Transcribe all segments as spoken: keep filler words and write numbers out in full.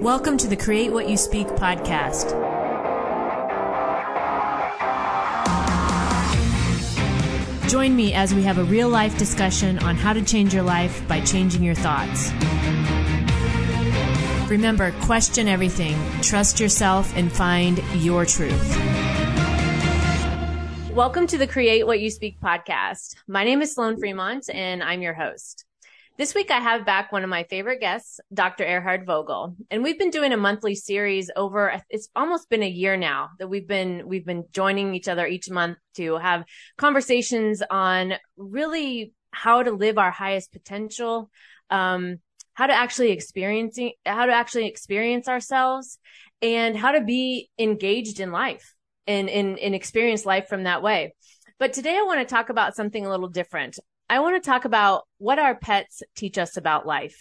Welcome to the Create What You Speak podcast. Join me as we have a real-life discussion on how to change your life by changing your thoughts. Remember, question everything, trust yourself, and find your truth. Welcome to the Create What You Speak podcast. My name is Sloane Fremont, and I'm your host. This week, I have back one of my favorite guests, Doctor Erhard Vogel, and we've been doing a monthly series over. It's almost been a year now that we've been we've been joining each other each month to have conversations on really how to live our highest potential, um, how to actually experiencing how to actually experience ourselves, and how to be engaged in life. And, and, and experience life from that way. But today I want to talk about something a little different. I want to talk about what our pets teach us about life.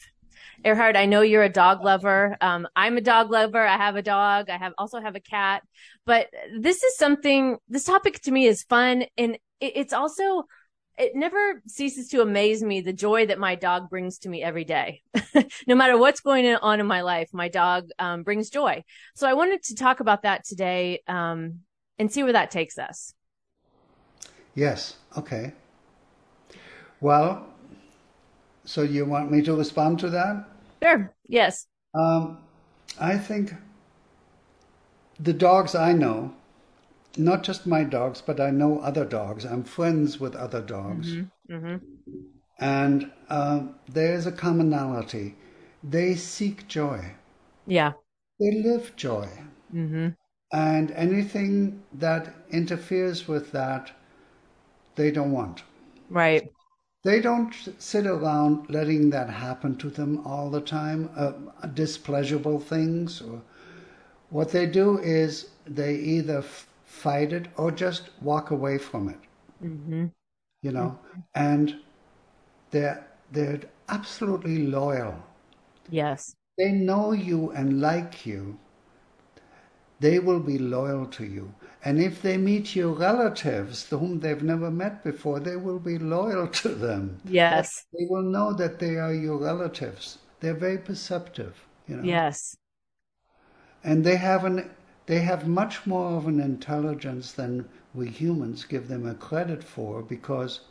Erhard, I know you're a dog lover. Um, I'm a dog lover. I have a dog. I have also have a cat. But this is something, this topic to me is fun. And it, it's also, it never ceases to amaze me, the joy that my dog brings to me every day. No matter what's going on in my life, my dog um, brings joy. So I wanted to talk about that today. Um, And see where that takes us. Yes. Okay. Well, so you want me to respond to that? Sure. Yes. Um, I think the dogs I know, not just my dogs, but I know other dogs. I'm friends with other dogs. Mm-hmm. Mm-hmm. And uh, there's a commonality. They seek joy. Yeah. They live joy. Mm-hmm. And anything that interferes with that, they don't want. Right. They don't sit around letting that happen to them all the time, uh, displeasurable things. Or what they do is they either f- fight it or just walk away from it. Mm-hmm. You know, mm-hmm. and they're, they're absolutely loyal. Yes. They know you and like you. They will be loyal to you. And if they meet your relatives, whom they've never met before, they will be loyal to them. Yes. They will know that they are your relatives. They're very perceptive, you know. Yes. And they have an they have much more of an intelligence than we humans give them a credit for, because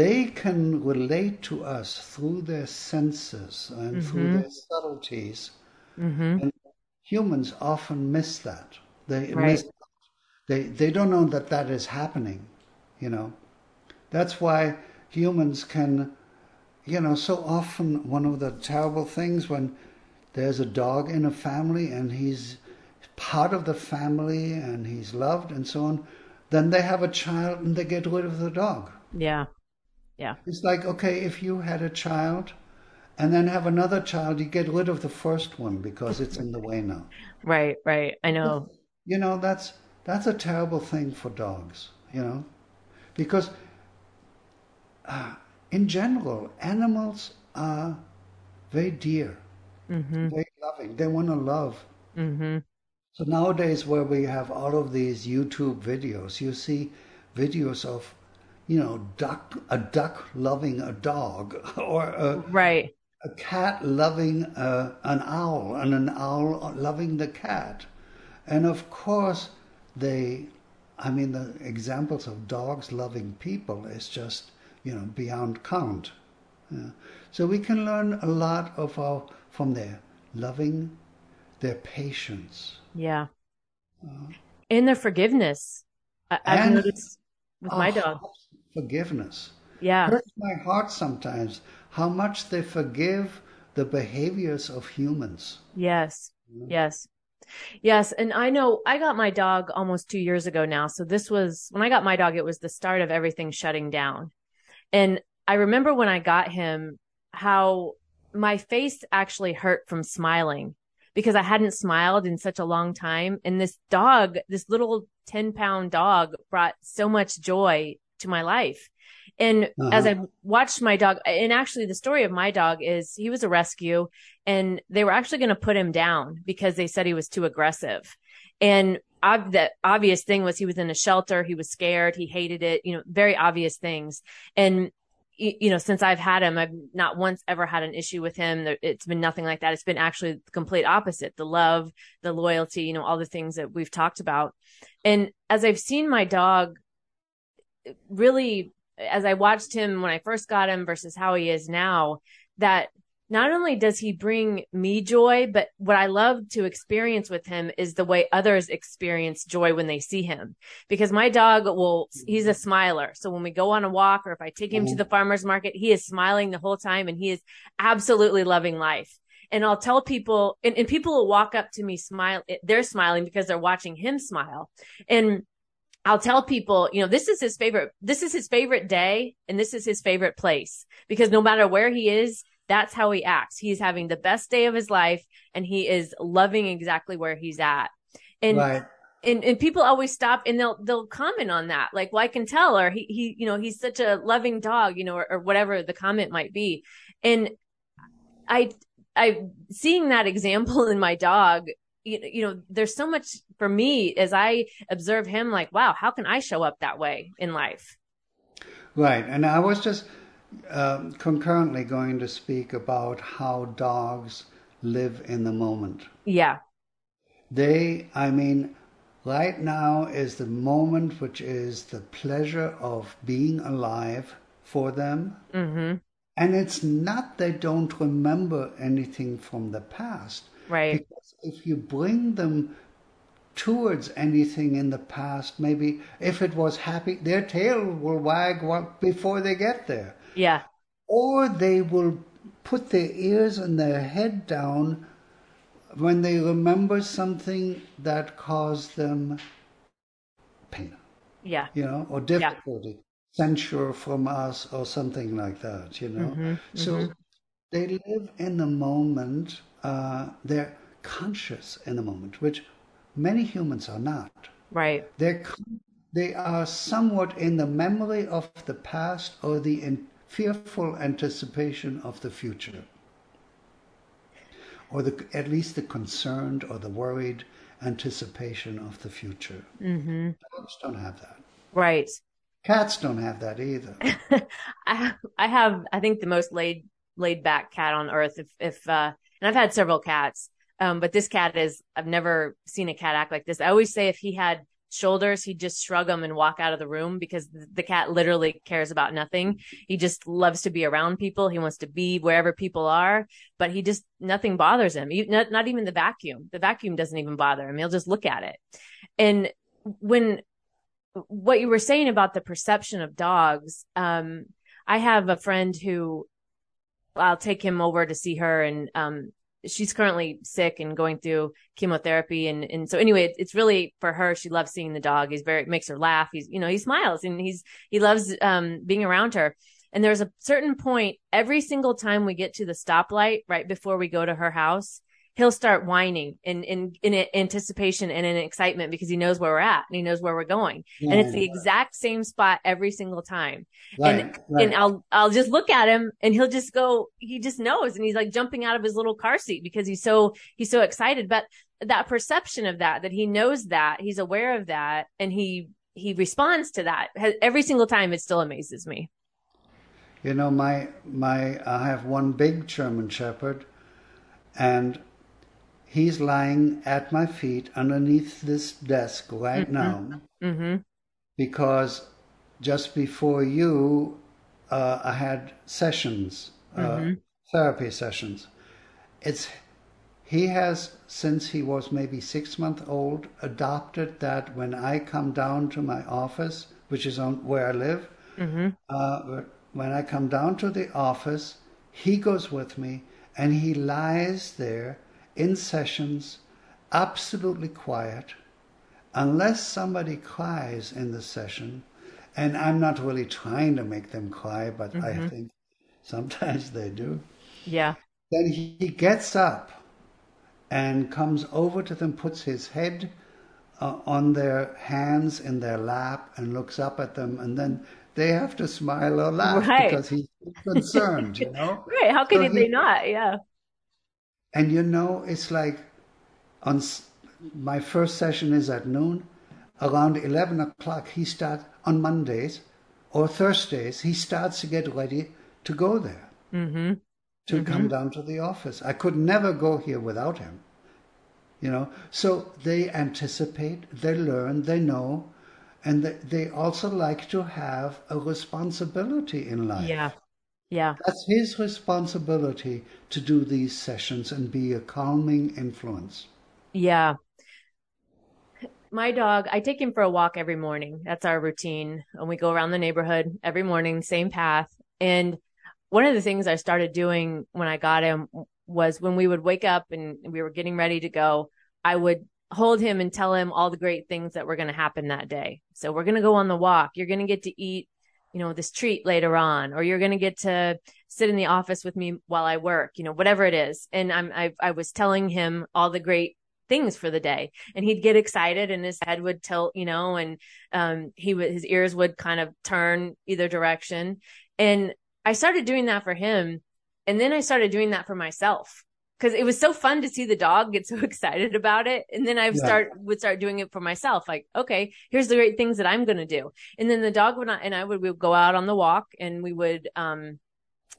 they can relate to us through their senses and mm-hmm. through their subtleties. Mm-hmm. And humans often miss that. They right. miss that. They they don't know that that is happening, you know. That's why humans can, you know, so often one of the terrible things when there's a dog in a family and he's part of the family and he's loved and so on, then they have a child and they get rid of the dog. Yeah, yeah. It's like, okay, if you had a child and then have another child, you get rid of the first one because it's in the way now. Right, right. I know. You know, that's that's a terrible thing for dogs, you know, because uh, in general, animals are very dear, mm-hmm. very loving. They want to love. Mm-hmm. So nowadays where we have all of these YouTube videos, you see videos of, you know, duck a duck loving a dog, or a, right. a cat loving uh, an owl, and an owl loving the cat. And of course, they, I mean, the examples of dogs loving people is just, you know, beyond count. Yeah. So we can learn a lot of our, from their loving, their patience. Yeah. Uh, and their forgiveness. I, I've noticed with my dog. Forgiveness. Yeah. It hurts my heart sometimes how much they forgive the behaviors of humans. Yes. Mm-hmm. Yes. Yes. And I know I got my dog almost two years ago now. So this was when I got my dog, it was the start of everything shutting down. And I remember when I got him, how my face actually hurt from smiling because I hadn't smiled in such a long time. And this dog, this little ten pound dog, brought so much joy to my life. And uh-huh. as I watched my dog, and actually the story of my dog is he was a rescue and they were actually going to put him down because they said he was too aggressive. And ob- the obvious thing was he was in a shelter. He was scared. He hated it, you know, very obvious things. And you know, since I've had him, I've not once ever had an issue with him. It's been nothing like that. It's been actually the complete opposite, the love, the loyalty, you know, all the things that we've talked about. And as I've seen my dog really, as I watched him when I first got him versus how he is now, that not only does he bring me joy, but what I love to experience with him is the way others experience joy when they see him, because my dog will, he's a smiler. So when we go on a walk, or if I take him mm-hmm. to the farmer's market, he is smiling the whole time and he is absolutely loving life. And I'll tell people, and, and people will walk up to me, smile, they're smiling because they're watching him smile. And I'll tell people, you know, this is his favorite, this is his favorite day. And this is his favorite place, because no matter where he is, that's how he acts. He's having the best day of his life and he is loving exactly where he's at. And, right. and, and people always stop and they'll, they'll comment on that. Like, well, I can tell, or he, he, you know, he's such a loving dog, you know, or, or whatever the comment might be. And I, I seeing that example in my dog, you, you know, there's so much for me as I observe him, like, wow, how can I show up that way in life? Right. And I was just, Uh, concurrently going to speak about how dogs live in the moment. Yeah. They, I mean, right now is the moment, which is the pleasure of being alive for them. Mm-hmm. And it's not they don't remember anything from the past. Right. Because if you bring them towards anything in the past, maybe if it was happy, their tail will wag before they get there. Yeah. Or they will put their ears and their head down when they remember something that caused them pain. Yeah. You know, or difficulty, yeah. censure from us or something like that, you know. Mm-hmm. So mm-hmm. they live in the moment. Uh, they're conscious in the moment, which many humans are not. Right. They're con- they are somewhat in the memory of the past or the in- fearful anticipation of the future, or the, at least the concerned or the worried anticipation of the future. Mm-hmm. Dogs don't have that. Right. Cats don't have that either. I have, I have, I think the most laid laid back cat on earth. If if uh, and I've had several cats, um, but this cat is. I've never seen a cat act like this. I always say if he had shoulders, he'd just shrug them and walk out of the room, because the cat literally cares about nothing. He just loves to be around people. He wants to be wherever people are, but he just, nothing bothers him. Not, not even the vacuum. The vacuum doesn't even bother him. He'll just look at it. And when, what you were saying about the perception of dogs, um, I have a friend who, I'll take him over to see her, and um, she's currently sick and going through chemotherapy. And, and so anyway, it's really for her, she loves seeing the dog. He's very, makes her laugh. He's, you know, he smiles and he's, he loves um, being around her. And there's a certain point, every single time we get to the stoplight, right before we go to her house, he'll start whining in, in, in anticipation and in excitement, because he knows where we're at and he knows where we're going. Yeah. And it's the exact same spot every single time. Right, and right. and I'll, I'll just look at him and he'll just go, he just knows. And he's like jumping out of his little car seat because he's so, he's so excited. But that perception of that, that he knows that, he's aware of that, and he, he responds to that every single time. It still amazes me. You know, my, my, I have one big German Shepherd, and he's lying at my feet underneath this desk right mm-hmm. now, mm-hmm. because just before you, uh, I had sessions, uh, mm-hmm. therapy sessions. It's he has, since he was maybe six months old, adopted that when I come down to my office, which is on where I live, mm-hmm. uh, when I come down to the office, he goes with me and he lies there in sessions, absolutely quiet, unless somebody cries in the session. And I'm not really trying to make them cry, but mm-hmm. I think sometimes they do. Yeah. Then he gets up and comes over to them, puts his head uh, on their hands in their lap and looks up at them. And then they have to smile or laugh right. because he's concerned, you know? Right. How could so they he, not? Yeah. And you know, it's like, on my first session is at noon. Around eleven o'clock, he starts on Mondays, or Thursdays, he starts to get ready to go there, mm-hmm. to mm-hmm. come down to the office. I could never go here without him, you know. So they anticipate, they learn, they know, and they, they also like to have a responsibility in life. Yeah, yeah. That's his responsibility to do these sessions and be a calming influence. Yeah. My dog, I take him for a walk every morning. That's our routine. And we go around the neighborhood every morning, same path. And one of the things I started doing when I got him was when we would wake up and we were getting ready to go, I would hold him and tell him all the great things that were going to happen that day. So we're going to go on the walk. You're going to get to eat, you know, this treat later on, or you're going to get to sit in the office with me while I work, you know, whatever it is. And I'm, I, I was telling him all the great things for the day, and he'd get excited and his head would tilt, you know, and um, he would, his ears would kind of turn either direction. And I started doing that for him. And then I started doing that for myself, because it was so fun to see the dog get so excited about it. And then I yeah. start would start doing it for myself. Like, okay, here's the great things that I'm going to do. And then the dog would not, and I would, we would go out on the walk, and we would, um,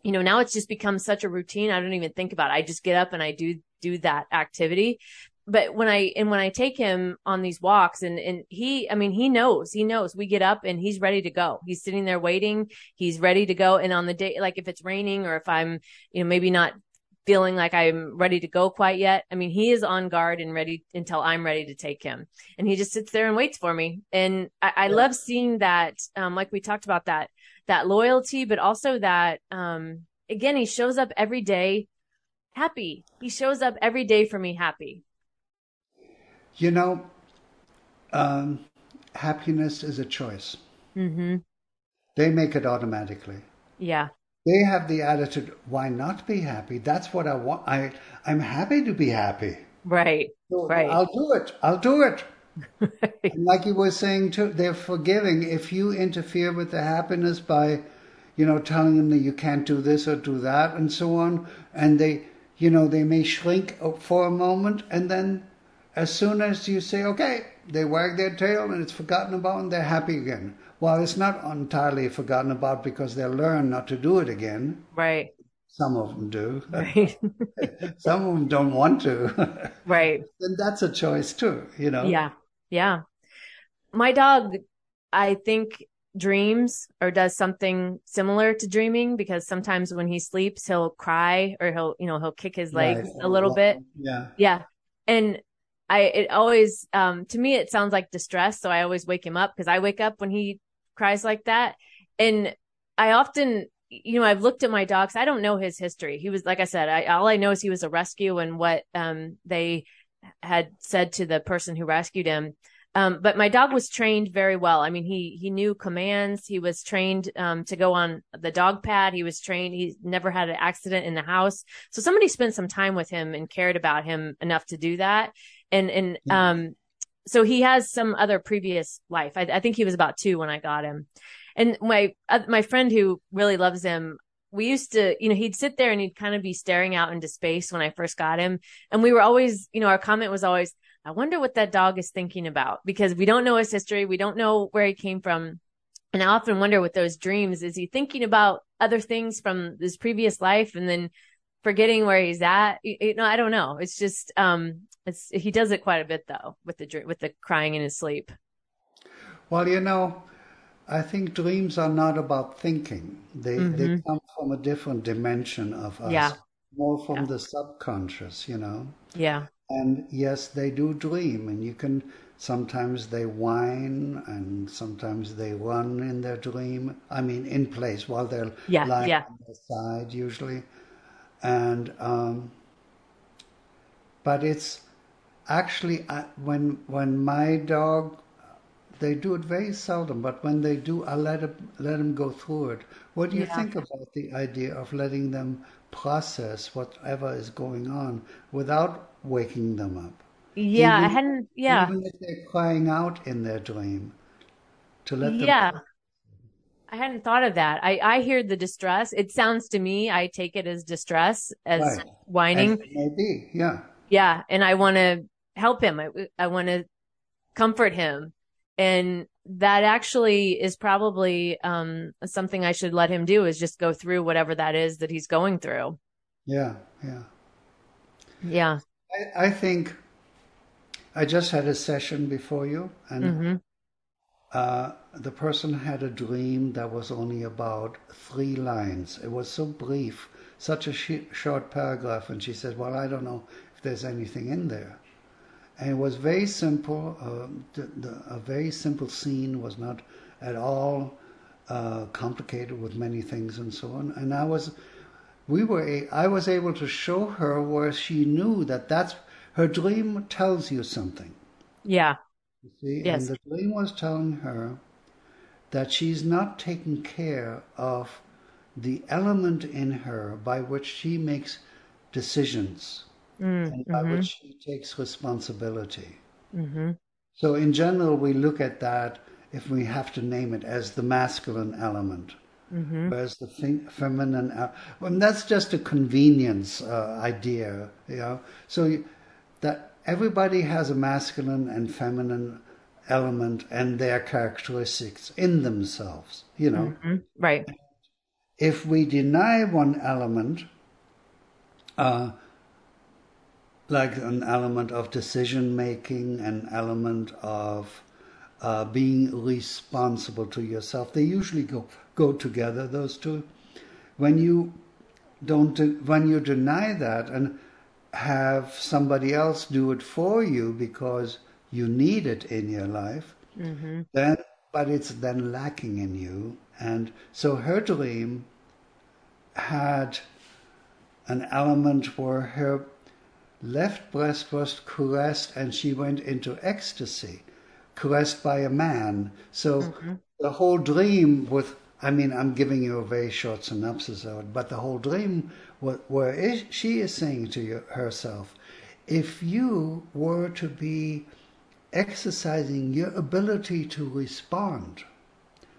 you know, now it's just become such a routine. I don't even think about it. I just get up and I do, do that activity. But when I, and when I take him on these walks, and, and he, I mean, he knows, he knows we get up and he's ready to go. He's sitting there waiting. He's ready to go. And on the day, like if it's raining, or if I'm, you know, maybe not feeling like I'm ready to go quite yet, I mean, he is on guard and ready until I'm ready to take him. And he just sits there and waits for me. And I, I yeah. love seeing that, um, like we talked about that, that loyalty, but also that, um, again, he shows up every day happy. He shows up every day for me happy. You know, um, happiness is a choice. Mm-hmm. They make it automatically. Yeah. They have the attitude, why not be happy? That's what I want. I, I'm happy to be happy. Right, so right. I'll do it. I'll do it. Right. And like you were saying, too, they're forgiving. If you interfere with the happiness by, you know, telling them that you can't do this or do that and so on, and they, you know, they may shrink for a moment, and then as soon as you say, okay, they wag their tail and it's forgotten about and they're happy again. Well, it's not entirely forgotten about, because they'll learn not to do it again. Right. Some of them do. Right. Some of them don't want to. Right. And that's a choice too, you know? Yeah. Yeah. My dog, I think, dreams or does something similar to dreaming, because sometimes when he sleeps, he'll cry, or he'll, you know, he'll kick his legs right. a little bit. Yeah. Yeah. And I, it always, um, to me, it sounds like distress. So I always wake him up, because I wake up when he cries like that. And I often, you know, I've looked at my dogs. I don't know his history. He was, like I said, I, all I know is he was a rescue, and what, um, they had said to the person who rescued him. Um, but my dog was trained very well. I mean, he, he knew commands. He was trained, um, to go on the dog pad. He was trained. He never had an accident in the house. So somebody spent some time with him and cared about him enough to do that. And, and, um, so he has some other previous life. I, I think he was about two when I got him. And my, uh, my friend who really loves him, we used to, you know, he'd sit there and he'd kind of be staring out into space when I first got him. And we were always, you know, our comment was always, I wonder what that dog is thinking about, because we don't know his history. We don't know where he came from. And I often wonder with those dreams, is he thinking about other things from his previous life and then forgetting where he's at? You know, I don't know. It's just, um, It's, he does it quite a bit, though, with the with the crying in his sleep. Well, you know, I think dreams are not about thinking. They mm-hmm. they come from a different dimension of us, yeah. more from yeah. the subconscious, you know. Yeah. And yes, they do dream, and you can sometimes they whine, and sometimes they run in their dream. I mean, in place while they're yeah, lying yeah. on their side, usually, and um, but it's. Actually, when when my dog, they do it very seldom, but when they do, I let them, let them go through it. What do you yeah. think about the idea of letting them process whatever is going on without waking them up? Yeah, even, I hadn't, yeah. Even if they're crying out in their dream, to let them yeah. process. I hadn't thought of that. I, I hear the distress. It sounds to me, I take it as distress, as right. whining. Maybe, yeah. Yeah, and I want to help him. I, I want to comfort him. And that actually is probably um, something I should let him do, is just go through whatever that is that he's going through. Yeah, yeah. Yeah. I, I think I just had a session before you, and mm-hmm. uh, the person had a dream that was only about three lines. It was so brief, such a sh- short paragraph. And she said, well, I don't know if there's anything in there. And it was very simple. Uh, the, the, a very simple scene, was not at all uh, complicated with many things and so on. And I was, we were, a, I was able to show her where she knew that that's her dream tells you something. Yeah. You see, yes. And the dream was telling her that she's not taking care of the element in her by which she makes decisions. Mm, and by mm-hmm. which she takes responsibility. Mm-hmm. So in general, we look at that, if we have to name it, as the masculine element, mm-hmm. whereas the fe- feminine element, well, that's just a convenience uh, idea, you know. So you, that everybody has a masculine and feminine element and their characteristics in themselves, you know. Mm-hmm. Right. And if we deny one element, uh, like an element of decision-making, an element of uh, being responsible to yourself. They usually go, go together, those two. When you don't, de- when you deny that and have somebody else do it for you because you need it in your life, mm-hmm. then but it's then lacking in you. And so her dream had an element where her left breast was caressed and she went into ecstasy, caressed by a man. So mm-hmm. the whole dream with, I mean, I'm giving you a very short synopsis of it, but the whole dream was, where is, she is saying to you, herself, if you were to be exercising your ability to respond,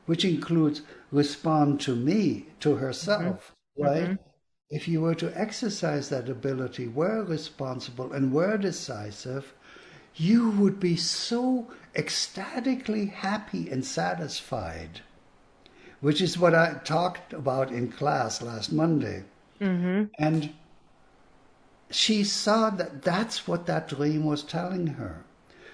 which includes respond to me, to herself, mm-hmm. right? Mm-hmm. If you were to exercise that ability, were responsible and were decisive, you would be so ecstatically happy and satisfied, which is what I talked about in class last Monday. Mm-hmm. And she saw that that's what that dream was telling her.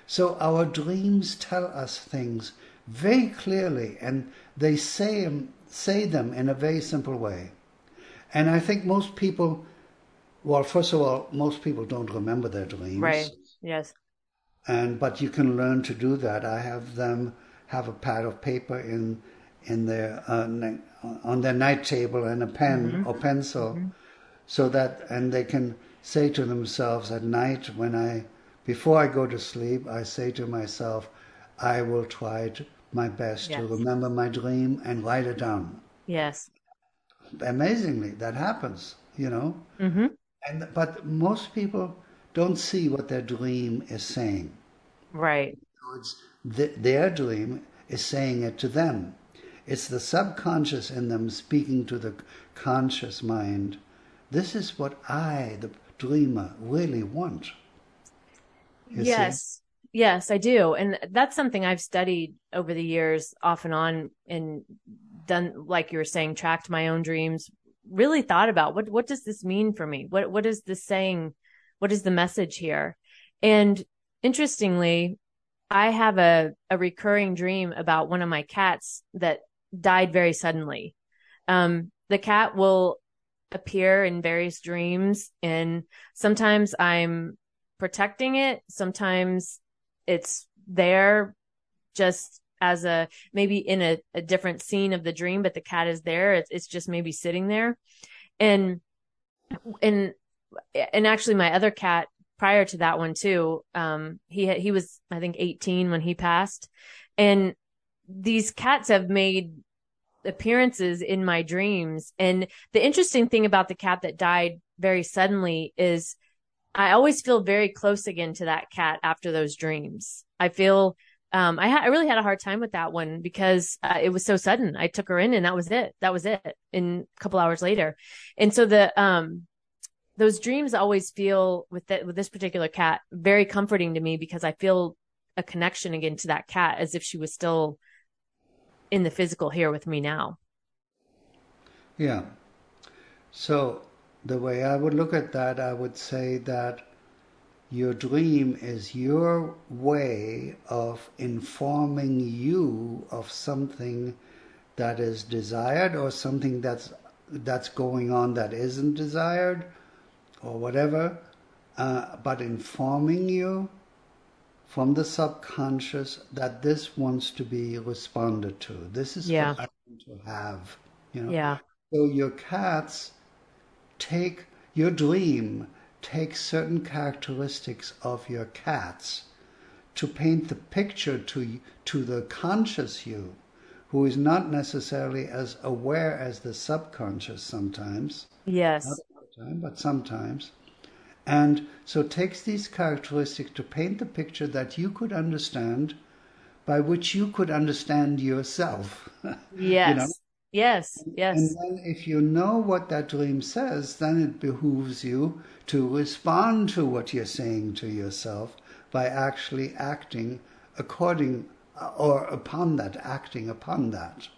So our dreams tell us things very clearly, and they say, say them in a very simple way. And I think most people, well, first of all, most people don't remember their dreams. Right, yes. And but you can learn to do that. I have them have a pad of paper in in their uh, on their night table and a pen mm-hmm. or pencil mm-hmm. so that, and they can say to themselves at night, when I, before I go to sleep, I say to myself, I will try to, my best yes. to remember my dream and write it down. Yes. Amazingly, that happens, you know. Mm-hmm. And but most people don't see what their dream is saying. Right. It's the, their dream is saying it to them. It's the subconscious in them speaking to the conscious mind. This is what I, the dreamer, really want. You yes. See? Yes, I do. And that's something I've studied over the years, off and on, and done, like you were saying, tracked my own dreams, really thought about what, what does this mean for me? What, what is this saying? What is the message here? And interestingly, I have a, a recurring dream about one of my cats that died very suddenly. Um, the cat will appear in various dreams, and sometimes I'm protecting it. Sometimes it's there just as a, maybe in a, a different scene of the dream, but the cat is there. It's, it's just maybe sitting there. And, and, and actually my other cat prior to that one too, um, he, he was, I think eighteen when he passed. And these cats have made appearances in my dreams. And the interesting thing about the cat that died very suddenly is I always feel very close again to that cat after those dreams. I feel, um, I, ha- I really had a hard time with that one because uh, it was so sudden. I took her in and that was it. That was it. And a couple hours later. And so the, um, those dreams always feel with, the, with this particular cat very comforting to me because I feel a connection again to that cat as if she was still in the physical here with me now. Yeah. So the way I would look at that, I would say that your dream is your way of informing you of something that is desired or something that's that's going on that isn't desired or whatever, uh, but informing you from the subconscious that this wants to be responded to. This is yeah. what I want to have. You know? Yeah. So your cats take, your dream takes certain characteristics of your cats to paint the picture to to the conscious you, who is not necessarily as aware as the subconscious sometimes. Yes. Not all the time, but sometimes. And so takes these characteristics to paint the picture that you could understand, by which you could understand yourself. Yes. You know? Yes, yes. And then if you know what that dream says, then it behooves you to respond to what you're saying to yourself by actually acting according or upon that, acting upon that.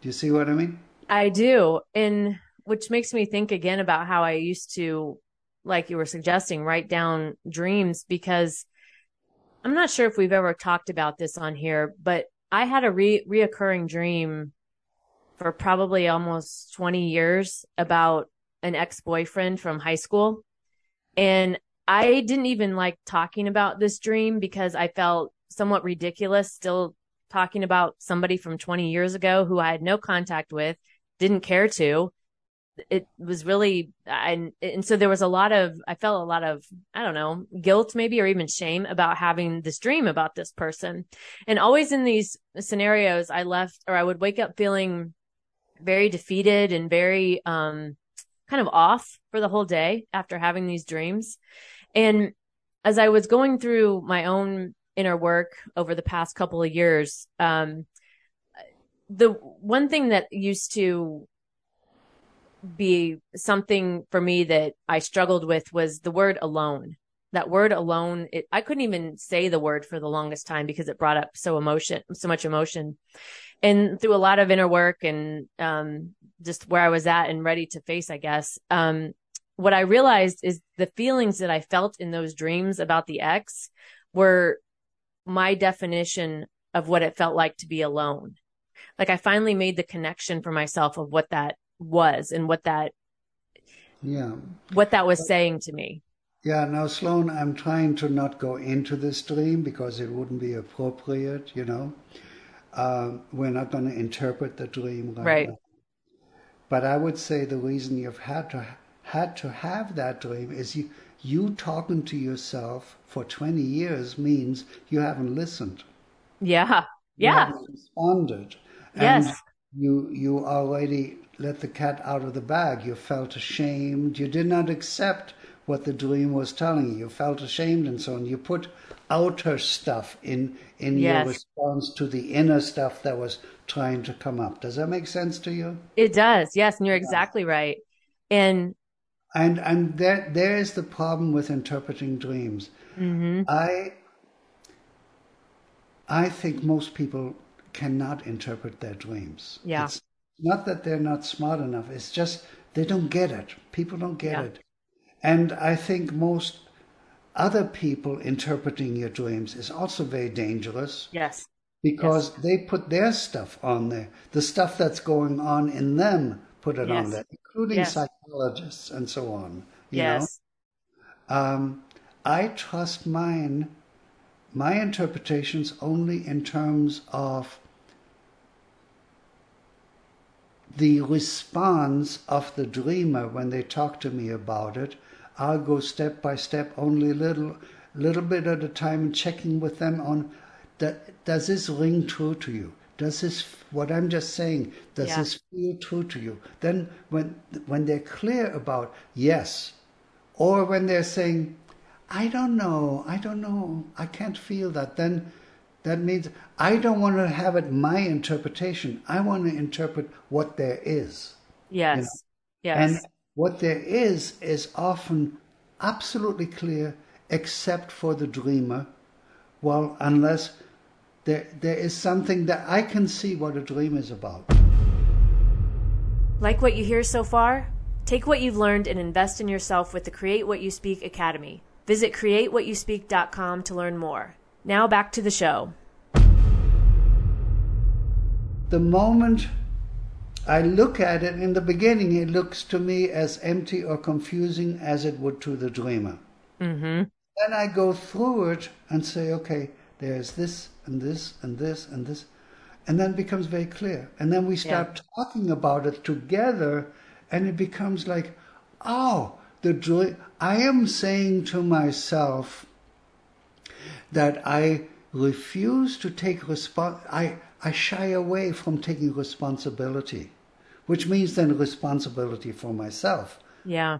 Do you see what I mean? I do. And which makes me think again about how I used to, like you were suggesting, write down dreams, because I'm not sure if we've ever talked about this on here, but I had a re- reoccurring dream for probably almost twenty years about an ex-boyfriend from high school. And I didn't even like talking about this dream because I felt somewhat ridiculous still talking about somebody from twenty years ago who I had no contact with, didn't care to. It was really, I, and so there was a lot of, I felt a lot of, I don't know, guilt maybe, or even shame about having this dream about this person. And always in these scenarios, I left, or I would wake up feeling very defeated and very um, kind of off for the whole day after having these dreams. And as I was going through my own inner work over the past couple of years, um, the one thing that used to be something for me that I struggled with was the word alone. That word alone, it, I couldn't even say the word for the longest time because it brought up so emotion, so much emotion. And through a lot of inner work and um, just where I was at and ready to face, I guess, um, what I realized is the feelings that I felt in those dreams about the ex were my definition of what it felt like to be alone. Like I finally made the connection for myself of what that was and what that, yeah, what that was but, saying to me. Yeah. Now, Sloane, I'm trying to not go into this dream because it wouldn't be appropriate, you know. Uh, we're not going to interpret the dream right, right. Now. But I would say the reason you've had to had to have that dream is you you talking to yourself for twenty years means you haven't listened. Yeah, yeah. You haven't responded. And yes. You you already let the cat out of the bag. You felt ashamed. You did not accept what the dream was telling you. You felt ashamed and so on. You put outer stuff in in yes. your response to the inner stuff that was trying to come up. Does that make sense to you? It does, yes, and you're yeah. exactly right. And and and there there is the problem with interpreting dreams. Mm-hmm. I I think most people cannot interpret their dreams. Yeah. It's not that they're not smart enough. It's just they don't get it. People don't get yeah. it. And I think most other people interpreting your dreams is also very dangerous. Yes. Because yes. they put their stuff on there. The stuff that's going on in them, put it yes. on there, including yes. psychologists and so on. You yes. know? Um, I trust mine, my interpretations only in terms of the response of the dreamer when they talk to me about it. I'll go step by step, only little little bit at a time, and checking with them on, that, does this ring true to you? Does this, what I'm just saying, does yeah. this feel true to you? Then when when they're clear about yes, or when they're saying, I don't know, I don't know, I can't feel that, then that means I don't want to have it my interpretation. I want to interpret what there is. Yes, you know? Yes. And what there is is often absolutely clear except for the dreamer Well, unless there, there is something that I can see what a dream is about. Like what you hear so far? Take what you've learned and invest in yourself with the Create What You Speak Academy. Visit create what you speak dot com to learn more. Now back to the show. The moment I look at it, in the beginning, it looks to me as empty or confusing as it would to the dreamer. Mm-hmm. Then I go through it and say, okay, there's this and this and this and this. And then it becomes very clear. And then we start yeah. talking about it together, and it becomes like, oh, the dream. I am saying to myself that I refuse to take response. I, I shy away from taking responsibility, which means then responsibility for myself. Yeah.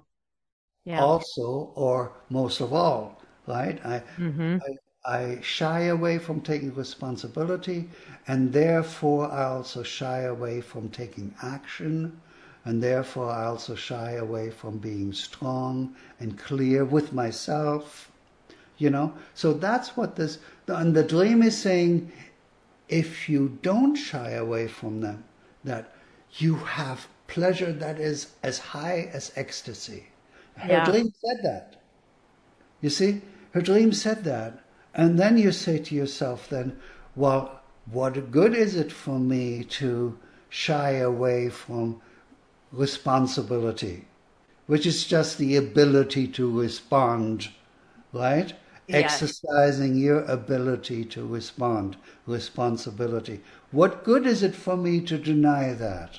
Yeah. Also, or most of all, right? I, mm-hmm. I I shy away from taking responsibility, and therefore I also shy away from taking action, and therefore I also shy away from being strong and clear with myself, you know? So that's what this, and the dream is saying, if you don't shy away from them, that you have pleasure that is as high as ecstasy. Yeah. Her dream said that. You see? Her dream said that. And then you say to yourself then, well, what good is it for me to shy away from responsibility, which is just the ability to respond, right? Yes. Exercising your ability to respond, responsibility. What good is it for me to deny that?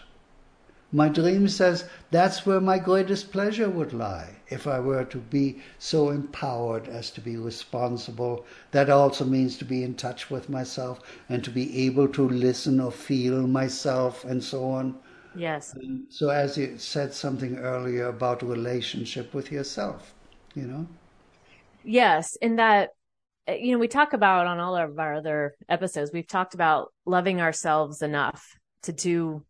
My dream says that's where my greatest pleasure would lie, if I were to be so empowered as to be responsible. That also means to be in touch with myself and to be able to listen or feel myself and so on. Yes. And so as you said something earlier about relationship with yourself, you know? Yes, in that, you know, we talk about on all of our other episodes, we've talked about loving ourselves enough to do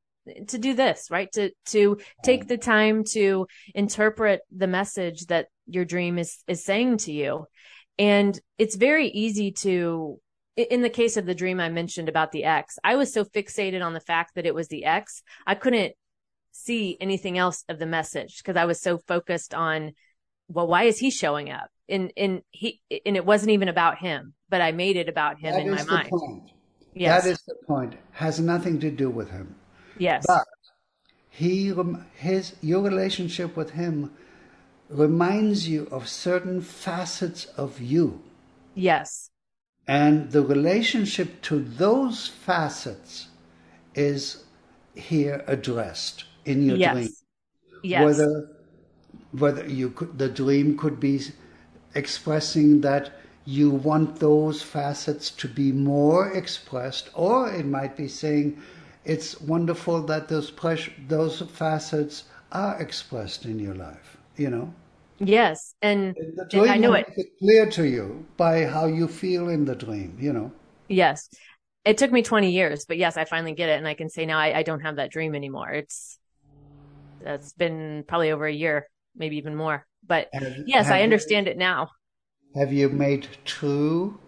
to do this, right? To, to take the time to interpret the message that your dream is, is saying to you. And it's very easy to, in the case of the dream I mentioned about the ex, I was so fixated on the fact that it was the ex, I couldn't see anything else of the message because I was so focused on, well, why is he showing up? And, and he, and it wasn't even about him, but I made it about him in my mind. Yes. That is the point. Has nothing to do with him. Yes. But he, his, your relationship with him reminds you of certain facets of you. Yes. And the relationship to those facets is here addressed in your yes. dream. Yes. Whether, whether you could, the dream could be expressing that you want those facets to be more expressed, or it might be saying, it's wonderful that those pressure, those facets are expressed in your life, you know? Yes, and, and, the dream and I know it. It's clear to you by how you feel in the dream, you know? Yes. It took me twenty years, but yes, I finally get it. And I can say now I, I don't have that dream anymore. It's, that's been probably over a year, maybe even more. But have, yes, have I understand you, it now. Have you made true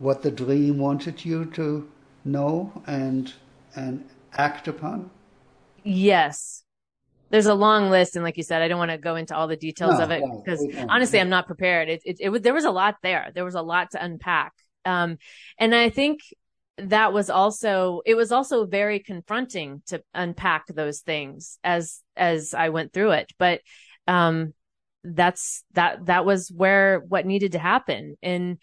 what the dream wanted you to know and... and act upon? Yes. There's a long list. And like you said, I don't want to go into all the details no, of it no, because no, honestly, no. I'm not prepared. It, it, it, there was a lot there. There was a lot to unpack. Um, and I think that was also, it was also very confronting to unpack those things as, as I went through it. But, um, that's, that, that was where what needed to happen. And,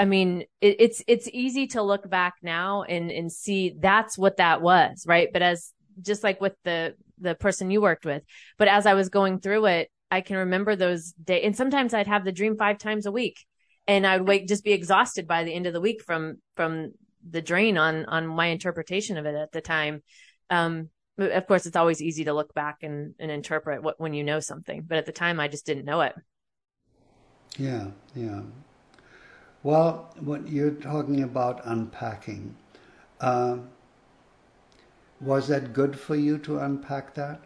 I mean, it, it's it's easy to look back now and, and see that's what that was, right? But as just like with the, the person you worked with, but as I was going through it, I can remember those days. And sometimes I'd have the dream five times a week, and I would wait, just be exhausted by the end of the week from from the drain on on my interpretation of it at the time. Um, of course, it's always easy to look back and, and interpret what when you know something, but at the time I just didn't know it. Yeah, yeah. Well, what you're talking about unpacking, uh, was that good for you to unpack that?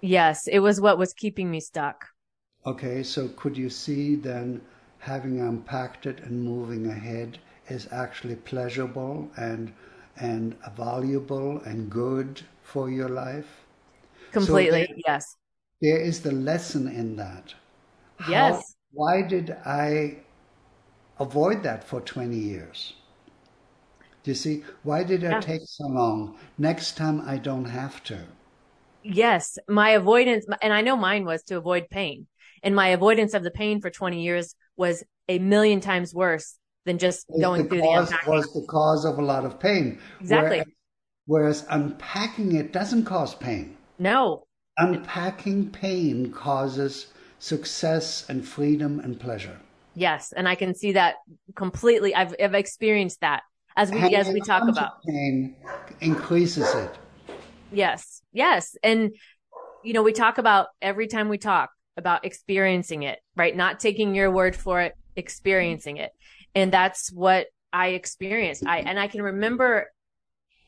Yes, it was what was keeping me stuck. Okay, so could you see then having unpacked it and moving ahead is actually pleasurable and and valuable and good for your life? Completely, so there, yes. There is the lesson in that. How, yes. Why did I avoid that for twenty years? Do you see? Why did it yeah. take so long? Next time I don't have to. Yes. My avoidance, and I know mine was to avoid pain. And my avoidance of the pain for twenty years was a million times worse than just it's going the through cause, the unpacking. Was the cause of a lot of pain. Exactly. Whereas, whereas unpacking it doesn't cause pain. No. Unpacking pain causes success and freedom and pleasure. Yes. And I can see that completely. I've, I've experienced that as we, as we talk about. Pain increases it. Yes. Yes. And, you know, we talk about every time we talk about experiencing it, right? Not taking your word for it, experiencing it. And that's what I experienced. I, and I can remember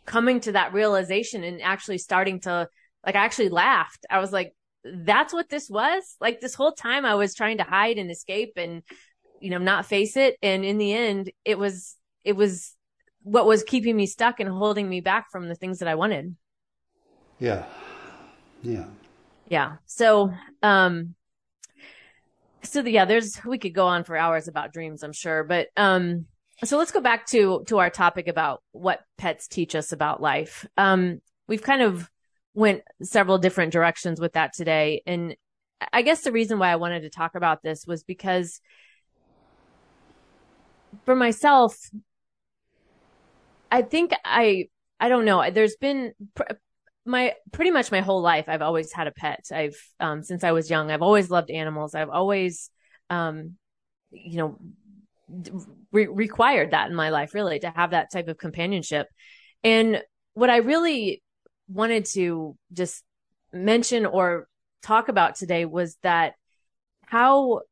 coming to that realization and actually starting to, like, I actually laughed. I was like, that's what this was? Like, this whole time I was trying to hide and escape and, you know, not face it. And in the end, it was, it was what was keeping me stuck and holding me back from the things that I wanted. Yeah. Yeah. Yeah. So, um, so the, yeah, there's, we could go on for hours about dreams, I'm sure. But, um, so let's go back to, to our topic about what pets teach us about life. Um, we've kind of went several different directions with that today. And I guess the reason why I wanted to talk about this was because for myself, I think I, I don't know, there's been, pr- my pretty much my whole life, I've always had a pet. I've, um, since I was young, I've always loved animals. I've always, um, you know, re- required that in my life, really, to have that type of companionship. And what I really wanted to just mention or talk about today was that how,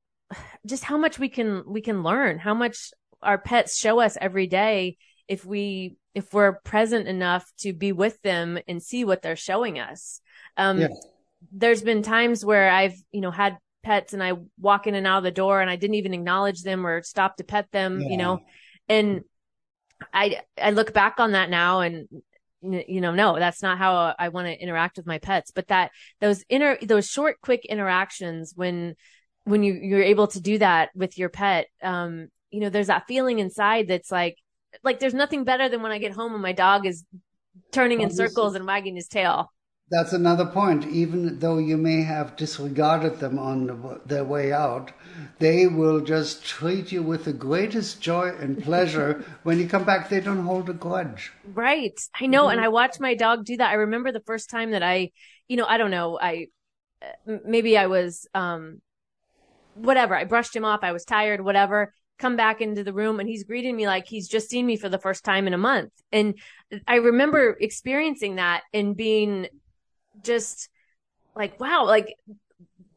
just how much we can, we can learn, how much our pets show us every day. If we, if we're present enough to be with them and see what they're showing us. Um, yeah. There's been times where I've, you know, had pets and I walk in and out of the door and I didn't even acknowledge them or stop to pet them, yeah. you know, and I, I look back on that now and, you know, no, that's not how I want to interact with my pets, but that those inner, those short, quick interactions when, when you, you're able to do that with your pet, um, you know, there's that feeling inside that's like, like there's nothing better than when I get home and my dog is turning in circles and wagging his tail. That's another point. Even though you may have disregarded them on their way out, they will just treat you with the greatest joy and pleasure. When you come back, they don't hold a grudge. Right. I know. And I watched my dog do that. I remember the first time that I, you know, I don't know, I, maybe I was, um, whatever. I brushed him off. I was tired, whatever. Come back into the room and he's greeting me like he's just seen me for the first time in a month. And I remember experiencing that and being just like, wow, like,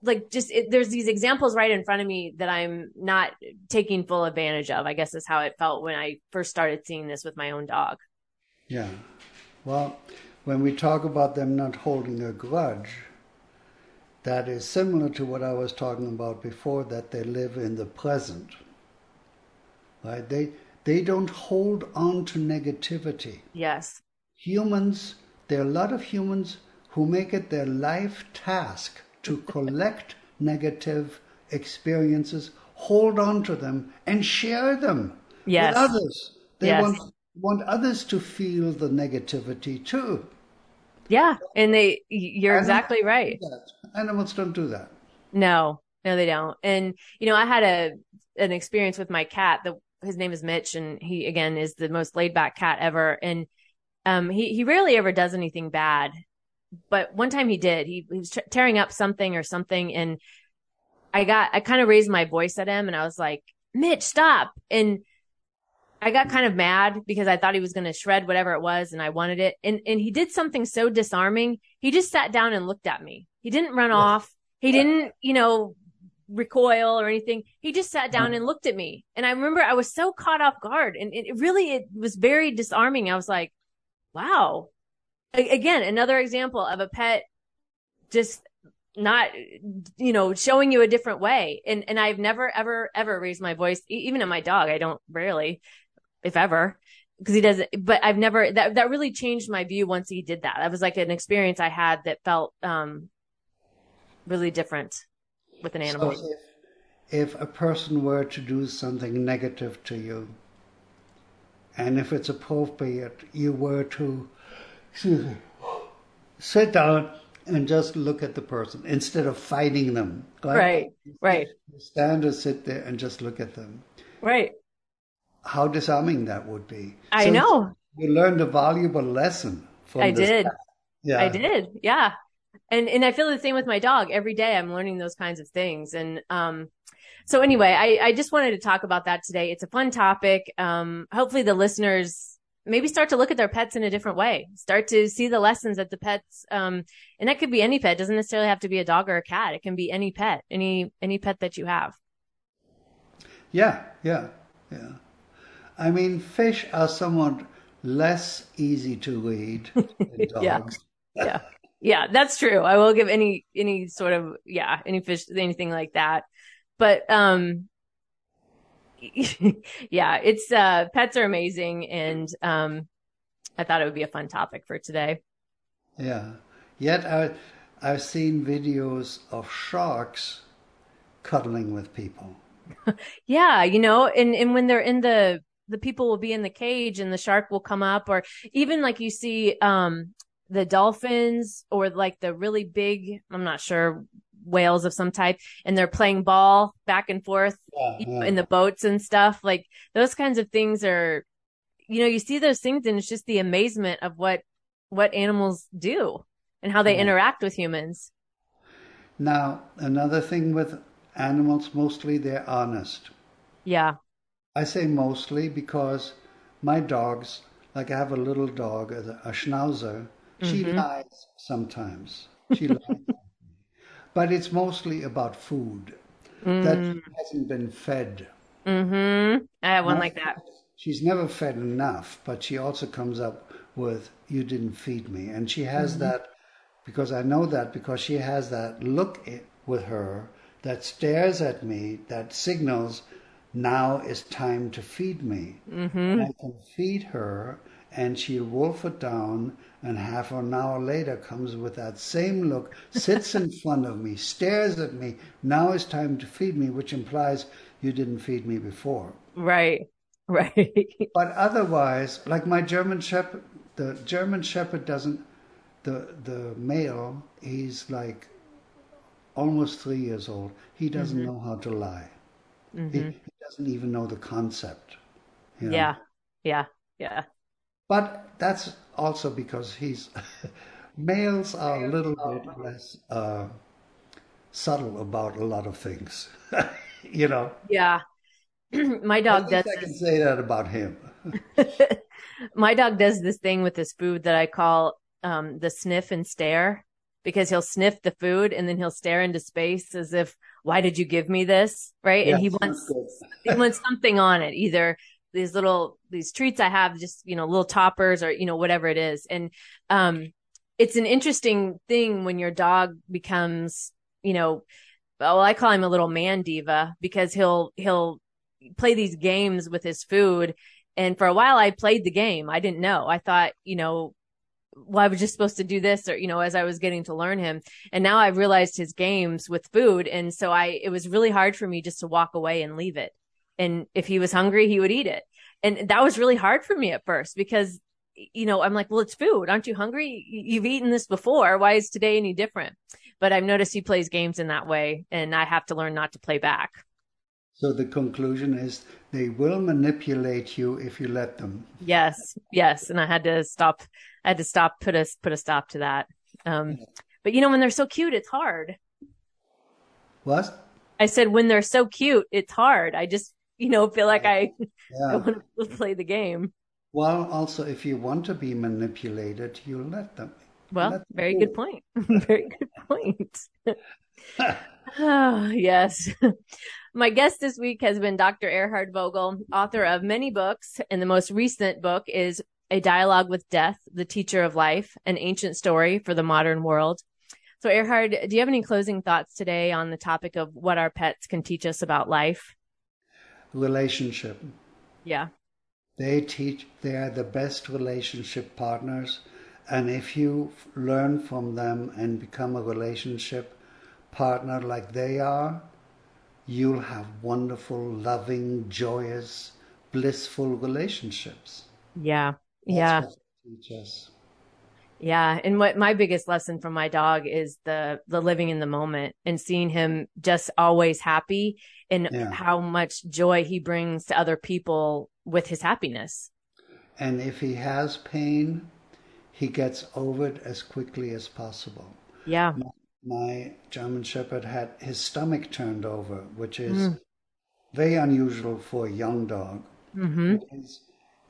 like just it, there's these examples right in front of me that I'm not taking full advantage of, I guess is how it felt when I first started seeing this with my own dog. Yeah. Well, when we talk about them not holding a grudge, that is similar to what I was talking about before, that they live in the present. Right? They they don't hold on to negativity. Yes. Humans, there are a lot of humans who make it their life task to collect negative experiences, hold on to them, and share them yes. with others. They yes. want want others to feel the negativity too. Yeah, and they you're Animals exactly right. Don't do that. Animals don't do that. No, no, they don't. And you know, I had a. an experience with my cat. The, his name is Mitch. And he, again, is the most laid back cat ever. And, um, he, he rarely ever does anything bad, but one time he did, he, he was t- tearing up something or something. And I got, I kind of raised my voice at him and I was like, Mitch, stop. And I got kind of mad because I thought he was going to shred whatever it was. And I wanted it. And, and he did something so disarming. He just sat down and looked at me. He didn't run yeah. off. He yeah. didn't, you know, recoil or anything. He just sat down and looked at me. And I remember I was so caught off guard and it really, it was very disarming. I was like, wow. Again, another example of a pet just not, you know, showing you a different way. And and I've never, ever, ever raised my voice, even at my dog. I don't rarely, if ever, because he doesn't, but I've never, that, that really changed my view once he did that. That was like an experience I had that felt um, really different with an animal. So if, if a person were to do something negative to you, and if it's appropriate, you were to sit down and just look at the person instead of fighting them. Right, right. right. You stand or sit there and just look at them. Right. How disarming that would be. I so know. You learned a valuable lesson from I this. I did. Yeah. I did. Yeah. And and I feel the same with my dog. Every day I'm learning those kinds of things. And um, so anyway, I, I just wanted to talk about that today. It's a fun topic. Um, hopefully the listeners maybe start to look at their pets in a different way, start to see the lessons that the pets, um, and that could be any pet. It doesn't necessarily have to be a dog or a cat. It can be any pet, any any pet that you have. Yeah, yeah, yeah. I mean, fish are somewhat less easy to read than dogs. yeah. yeah, yeah, that's true. I will give any any sort of, yeah, any fish, anything like that. But um, yeah, it's uh, pets are amazing. And um, I thought it would be a fun topic for today. Yeah. Yet I, I've seen videos of sharks cuddling with people. yeah, you know, and, and when they're in the, the people will be in the cage and the shark will come up, or even like you see um, the dolphins or like the really big, I'm not sure, whales of some type, and they're playing ball back and forth yeah, you know, yeah. in the boats and stuff. Like those kinds of things are, you know, you see those things and it's just the amazement of what, what animals do and how they yeah. interact with humans. Now, another thing with animals, mostly they're honest. Yeah. I say mostly because my dogs, like I have a little dog, a, a schnauzer, mm-hmm. she lies sometimes. She lies. But it's mostly about food mm. that hasn't been fed. Mm-hmm. I have one Not like that. She's never fed enough, but she also comes up with, you didn't feed me. And she has mm-hmm. that, because I know that, because she has that look it, with her that stares at me, that signals, now is time to feed me. Mm-hmm. And I can feed her, and she'll wolf it down, and half an hour later comes with that same look, sits in front of me, stares at me, now is time to feed me, which implies you didn't feed me before. Right, right. But otherwise, like my German Shepherd, the German Shepherd doesn't, the the male, he's like almost three years old. He doesn't mm-hmm. know how to lie. Mm-hmm. He, he doesn't even know the concept. You know? Yeah, yeah, yeah. But that's also because he's males are a little bit less uh, subtle about a lot of things, you know. Yeah, my dog does. I can say that about him. My dog does this thing with this food that I call um, the sniff and stare, because he'll sniff the food and then he'll stare into space as if, why did you give me this? Right. Yeah, and he wants, he wants something on it, either these little, these treats I have, just, you know, little toppers or, you know, whatever it is. And, um, it's an interesting thing when your dog becomes, you know, well, I call him a little man diva, because he'll, he'll play these games with his food. And for a while I played the game. I didn't know. I thought, you know, well, I was just supposed to do this, or, you know, as I was getting to learn him. And now I've realized his games with food. And so I, it was really hard for me just to walk away and leave it. And if he was hungry, he would eat it. And that was really hard for me at first, because, you know, I'm like, well, it's food. Aren't you hungry? You've eaten this before. Why is today any different? But I've noticed he plays games in that way, and I have to learn not to play back. So the conclusion is they will manipulate you if you let them. Yes. Yes. And I had to stop. I had to stop, put a, put a stop to that. Um, but, you know, when they're so cute, it's hard. What? I said, when they're so cute, it's hard. I just, you know, feel like I, yeah. I want to play the game. Well, also, if you want to be manipulated, you let them. Well, let them very, good very good point. Very good point. Yes. My guest this week has been Doctor Erhard Vogel, author of many books, and the most recent book is A Dialogue with Death, The Teacher of Life, An Ancient Story for the Modern World. So Erhard, do you have any closing thoughts today on the topic of what our pets can teach us about life? Relationship. Yeah. They teach, they are the best relationship partners. And if you learn from them and become a relationship partner like they are, you'll have wonderful, loving, joyous, blissful relationships. Yeah. That's yeah. What they teach us. Yeah. And what my biggest lesson from my dog is the the living in the moment and seeing him just always happy and yeah. how much joy he brings to other people with his happiness. And if he has pain, he gets over it as quickly as possible. Yeah. My, my German Shepherd had his stomach turned over, which is mm. very unusual for a young dog. Mm-hmm. It is,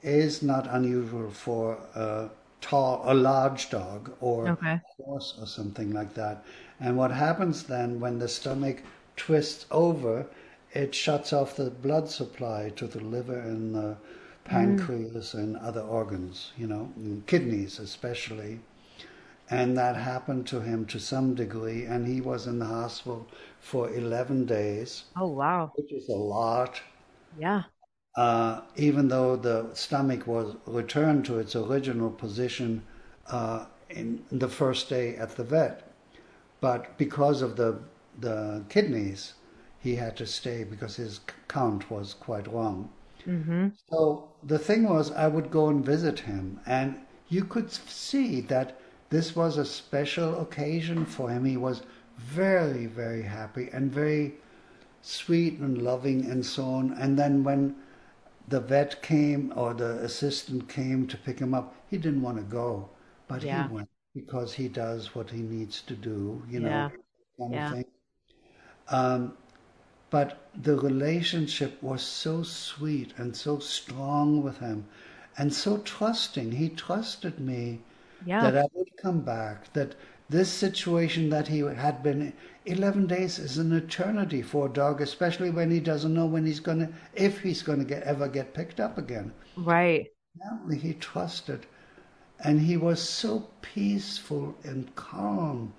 is not unusual for a tall, a large dog or okay. a horse or something like that. And what happens then when the stomach twists over, it shuts off the blood supply to the liver and the pancreas mm. and other organs, you know, and kidneys especially. And that happened to him to some degree. And he was in the hospital for eleven days. Oh, wow. Which is a lot. Yeah. Uh, even though the stomach was returned to its original position uh, in the first day at the vet. But because of the the kidneys, he had to stay because his count was quite wrong. Mm-hmm. So the thing was, I would go and visit him, and you could see that this was a special occasion for him. He was very, very happy and very sweet and loving and so on. And then when the vet came or the assistant came to pick him up, he didn't want to go, but yeah. he went because he does what he needs to do, you know, yeah. kind yeah. of thing. Um, but the relationship was so sweet and so strong with him and so trusting. He trusted me yeah. that I would come back, that this situation that he had been, eleven days is an eternity for a dog, especially when he doesn't know when he's going to, if he's going to get ever get picked up again. Right. Apparently he trusted, and he was so peaceful and calm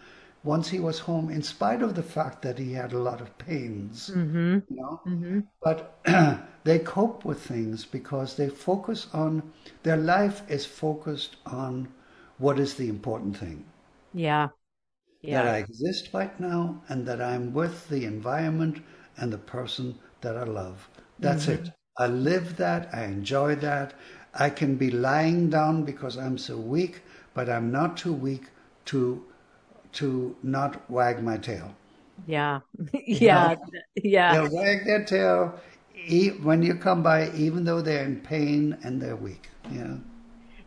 once he was home, in spite of the fact that he had a lot of pains, mm-hmm. you know, mm-hmm. but they cope with things because they focus on, their life is focused on what is the important thing. Yeah. yeah. That I exist right now and that I'm with the environment and the person that I love. That's mm-hmm. it. I live that. I enjoy that. I can be lying down because I'm so weak, but I'm not too weak to... to not wag my tail. Yeah. yeah. Know? Yeah. They'll wag their tail when you come by, even though they're in pain and they're weak. Yeah.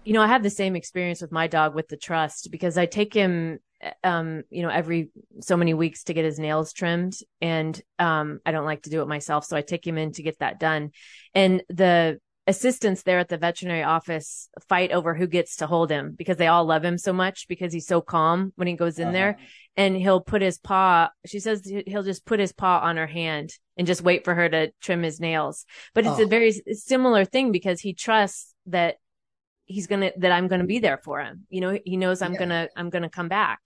You know, I have the same experience with my dog with the trust, because I take him, um, you know, every so many weeks to get his nails trimmed, and um, I don't like to do it myself. So I take him in to get that done. And the assistants there at the veterinary office fight over who gets to hold him, because they all love him so much because he's so calm when he goes in uh-huh. there, and he'll put his paw, she says he'll just put his paw on her hand and just wait for her to trim his nails. But it's oh. a very similar thing, because he trusts that he's going to, that I'm going to be there for him. You know, he knows I'm yeah. going to, I'm going to come back.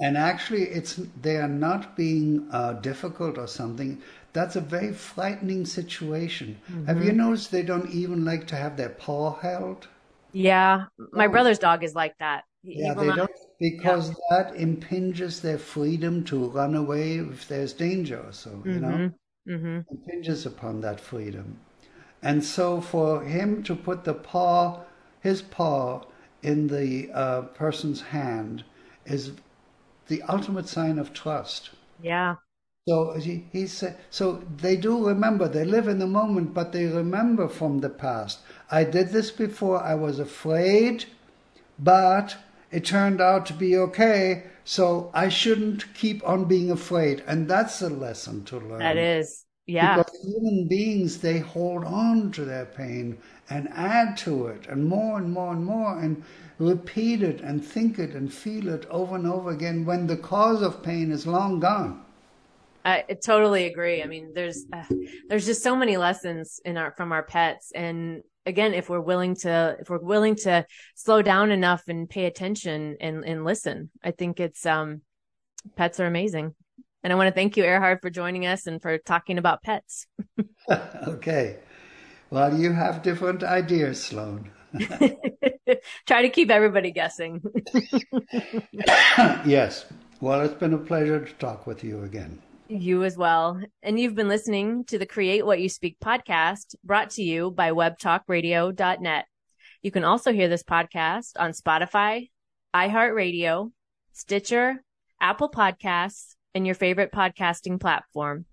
And actually it's, they are not being uh, difficult or something. That's a very frightening situation. Mm-hmm. Have you noticed they don't even like to have their paw held? Yeah. My oh. brother's dog is like that. He, yeah, they not... don't, because yeah. that impinges their freedom to run away if there's danger or so, mm-hmm. you know? Mm-hmm. Impinges upon that freedom. And so for him to put the paw, his paw in the uh, person's hand is the ultimate sign of trust. Yeah. So he, he said, so they do remember, they live in the moment, but they remember from the past. I did this before, I was afraid, but it turned out to be okay. So I shouldn't keep on being afraid. And that's a lesson to learn. That is, yeah. Because human beings, they hold on to their pain and add to it and more and more and more and repeat it and think it and feel it over and over again when the cause of pain is long gone. I totally agree. I mean, there's uh, there's just so many lessons in our from our pets, and again, if we're willing to if we're willing to slow down enough and pay attention and, and listen, I think it's um Pets are amazing. And I want to thank you, Erhard, for joining us and for talking about pets. Okay. Well, you have different ideas, Sloane. Try to keep everybody guessing. Yes. Well, it's been a pleasure to talk with you again. You as well. And you've been listening to the Create What You Speak podcast, brought to you by web talk radio dot net. You can also hear this podcast on Spotify, iHeartRadio, Stitcher, Apple Podcasts, and your favorite podcasting platform.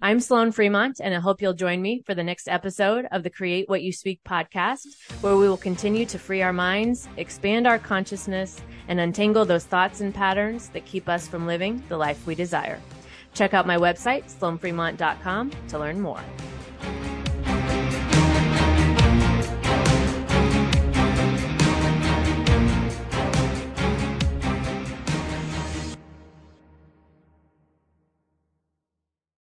I'm Sloane Fremont, and I hope you'll join me for the next episode of the Create What You Speak podcast, where we will continue to free our minds, expand our consciousness, and untangle those thoughts and patterns that keep us from living the life we desire. Check out my website, Sloane Fremont dot com, to learn more.